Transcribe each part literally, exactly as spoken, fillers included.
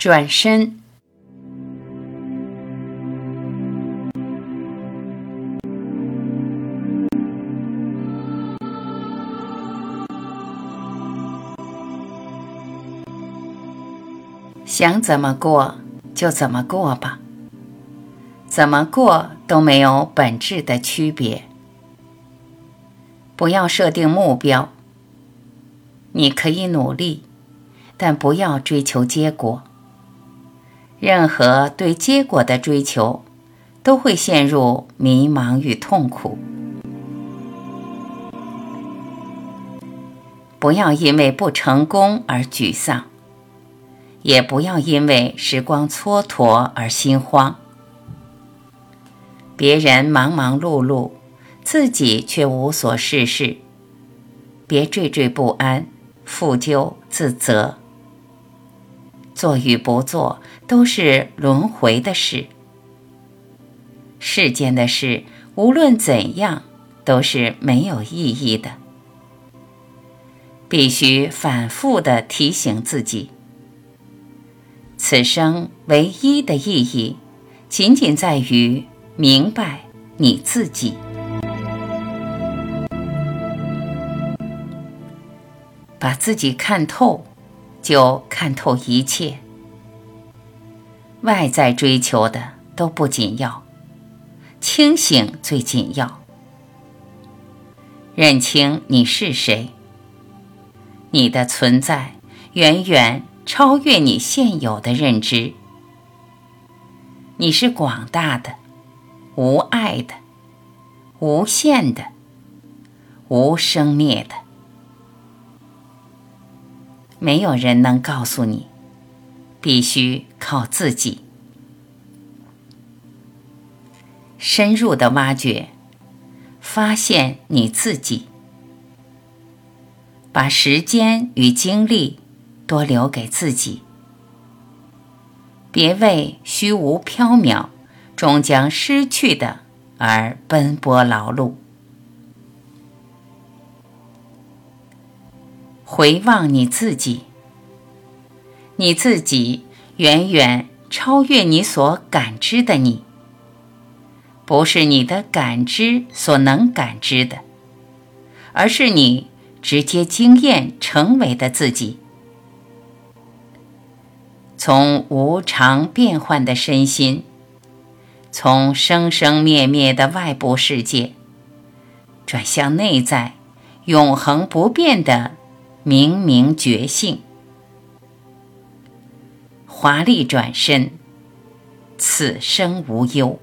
转身。想怎么过就怎么过吧，怎么过都没有本质的区别。不要设定目标，你可以努力，但不要追求结果。任何对结果的追求都会陷入迷茫与痛苦。不要因为不成功而沮丧，也不要因为时光蹉跎而心慌。别人忙忙碌碌，自己却无所事事，别惴惴不安、负疚自责。做与不做都是轮回的事。世间的事无论怎样都是没有意义的。必须反复地提醒自己，此生唯一的意义，仅仅在于明白你自己。把自己看透，就看透一切。外在追求的都不紧要，清醒最紧要。认清你是谁，你的存在远远超越你现有的认知。你是广大的、无碍的、无限的、无生灭的。没有人能告诉你，必须靠自己。深入的挖掘，发现你自己。把时间与精力多留给自己，别为虚无缥缈终将失去的而奔波劳碌。回望你自己，你自己远远超越你所感知的你，不是你的感知所能感知的，而是你直接经验成为的自己。从无常变幻的身心，从生生灭灭的外部世界，转向内在永恒不变的明明觉性。华丽转身，此生无忧。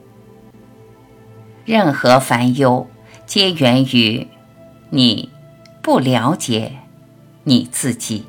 任何烦忧皆源于你不了解你自己。